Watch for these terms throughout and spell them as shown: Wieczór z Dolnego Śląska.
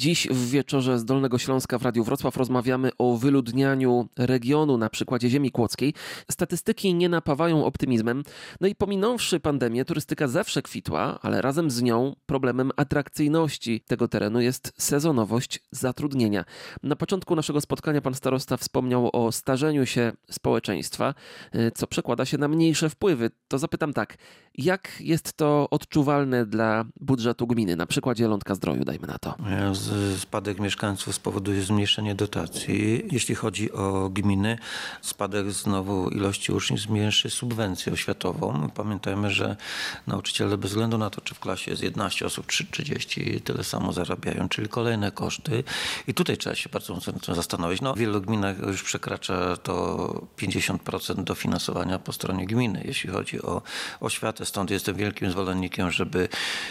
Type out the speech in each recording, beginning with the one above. Dziś w Wieczorze z Dolnego Śląska w Radiu Wrocław rozmawiamy o wyludnianiu regionu na przykładzie ziemi kłodzkiej. Statystyki nie napawają optymizmem. No i pominąwszy pandemię, turystyka zawsze kwitła, ale razem z nią problemem atrakcyjności tego terenu jest sezonowość zatrudnienia. Na początku naszego spotkania pan starosta wspomniał o starzeniu się społeczeństwa, co przekłada się na mniejsze wpływy. To zapytam tak, jak jest to odczuwalne dla budżetu gminy? Na przykładzie Lądka-Zdroju, dajmy na to. Spadek mieszkańców spowoduje zmniejszenie dotacji. Jeśli chodzi o gminy, spadek znowu ilości uczniów zmniejszy subwencję oświatową. Pamiętajmy, że nauczyciele bez względu na to, czy w klasie jest 11 osób, czy 30, tyle samo zarabiają, czyli kolejne koszty. I tutaj trzeba się bardzo mocno zastanowić. W wielu gminach już przekracza to 50% dofinansowania po stronie gminy, jeśli chodzi o oświatę. Stąd jestem wielkim zwolennikiem, żeby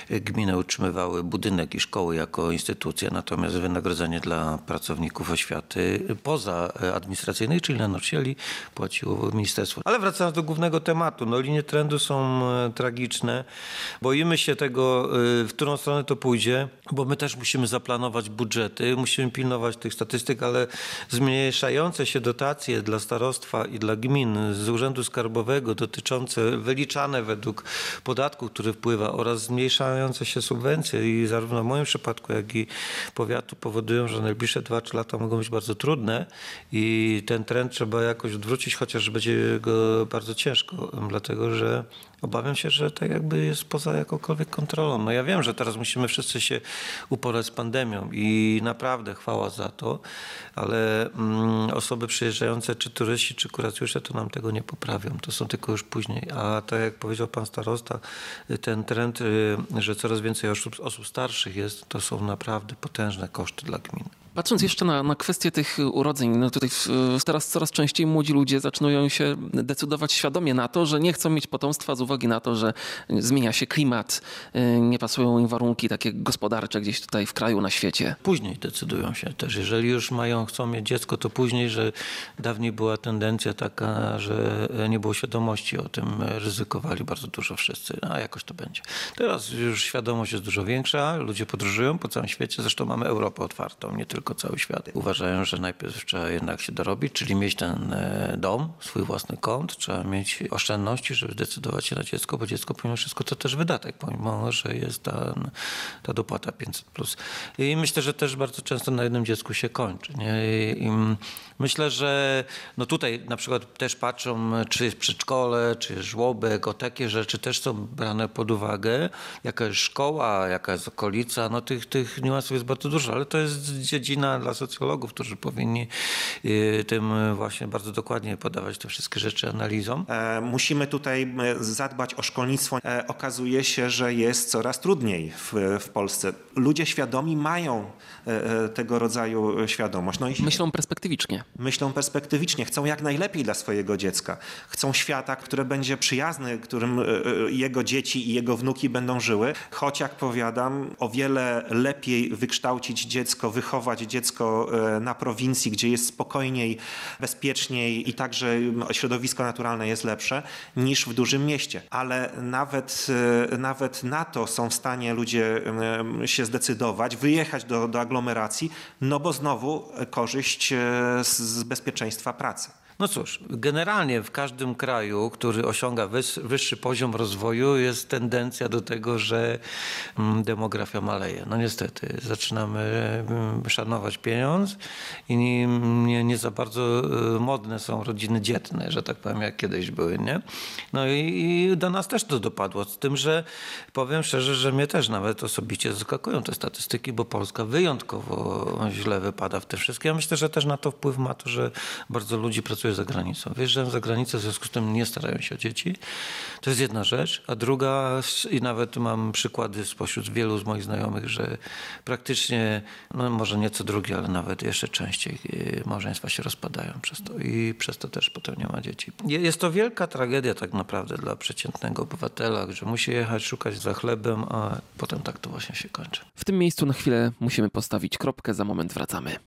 gminy utrzymywały budynek i szkoły jako instytucja, natomiast wynagrodzenie dla pracowników oświaty poza administracyjnej, czyli dla nauczycieli, płaciło ministerstwo. Ale wracając do głównego tematu, linie trendu są tragiczne. Boimy się tego, w którą stronę to pójdzie, bo my też musimy zaplanować budżety, musimy pilnować tych statystyk, ale zmniejszające się dotacje dla starostwa i dla gmin z Urzędu Skarbowego dotyczące wyliczane według podatku, który wpływa, oraz zmniejszające się subwencje i zarówno w moim przypadku, jak i powiatu powodują, że najbliższe 2-3 lata mogą być bardzo trudne i ten trend trzeba jakoś odwrócić, chociaż będzie go bardzo ciężko, dlatego że obawiam się, że tak jakby jest poza jakąkolwiek kontrolą. Ja wiem, że teraz musimy wszyscy się uporać z pandemią i naprawdę chwała za to, ale osoby przyjeżdżające, czy turyści, czy kuracjusze, to nam tego nie poprawią. To są tylko już później. A tak jak powiedział pan starosta, ten trend, że coraz więcej osób starszych jest, to są naprawdę potężne koszty dla gminy. Patrząc jeszcze na kwestię tych urodzeń, tutaj teraz coraz częściej młodzi ludzie zaczynają się decydować świadomie na to, że nie chcą mieć potomstwa z uwagi na to, że zmienia się klimat, nie pasują im warunki takie gospodarcze gdzieś tutaj w kraju, na świecie. Później decydują się też. Jeżeli już chcą mieć dziecko, to później, że dawniej była tendencja taka, że nie było świadomości o tym, ryzykowali bardzo dużo wszyscy, a jakoś to będzie. Teraz już świadomość jest dużo większa, ludzie podróżują po całym świecie, zresztą mamy Europę otwartą, nie tylko cały świat. Uważają, że najpierw trzeba jednak się dorobić, czyli mieć ten dom, swój własny kąt, trzeba mieć oszczędności, żeby decydować się na dziecko, bo dziecko pomimo wszystko to też wydatek, pomimo, że jest ta dopłata 500+. I myślę, że też bardzo często na jednym dziecku się kończy. I myślę, że tutaj na przykład też patrzą, czy jest przedszkole, czy jest żłobek, o takie rzeczy też są brane pod uwagę. Jaka jest szkoła, jaka jest okolica, tych niuansów jest bardzo dużo, ale to jest dziedzina dla socjologów, którzy powinni tym właśnie bardzo dokładnie podawać te wszystkie rzeczy analizom. Musimy tutaj zadbać o szkolnictwo. Okazuje się, że jest coraz trudniej w Polsce. Ludzie świadomi mają tego rodzaju świadomość. Myślą perspektywicznie. Myślą perspektywicznie. Chcą jak najlepiej dla swojego dziecka. Chcą świata, które będzie przyjazny, którym jego dzieci i jego wnuki będą żyły. Choć, jak powiadam, o wiele lepiej wykształcić dziecko, wychować dziecko na prowincji, gdzie jest spokojniej, bezpieczniej i także środowisko naturalne jest lepsze niż w dużym mieście. Ale nawet na to są w stanie ludzie się zdecydować, wyjechać do aglomeracji, bo znowu korzyść z bezpieczeństwa pracy. Cóż, generalnie w każdym kraju, który osiąga wyższy poziom rozwoju, jest tendencja do tego, że demografia maleje. Niestety, zaczynamy szanować pieniądz i nie za bardzo modne są rodziny dzietne, że tak powiem, jak kiedyś były, nie? I do nas też to dopadło, z tym, że powiem szczerze, że mnie też nawet osobiście zaskakują te statystyki, bo Polska wyjątkowo źle wypada w tym wszystkim. Ja myślę, że też na to wpływ ma to, że bardzo ludzi pracuje za granicą. Wyjeżdżają za granicę, w związku z tym nie starają się o dzieci. To jest jedna rzecz. A druga, i nawet mam przykłady spośród wielu z moich znajomych, że praktycznie, może nie co drugi, ale nawet jeszcze częściej małżeństwa się rozpadają przez to i przez to też potem nie ma dzieci. Jest to wielka tragedia tak naprawdę dla przeciętnego obywatela, że musi jechać, szukać za chlebem, a potem tak to właśnie się kończy. W tym miejscu na chwilę musimy postawić kropkę, za moment wracamy.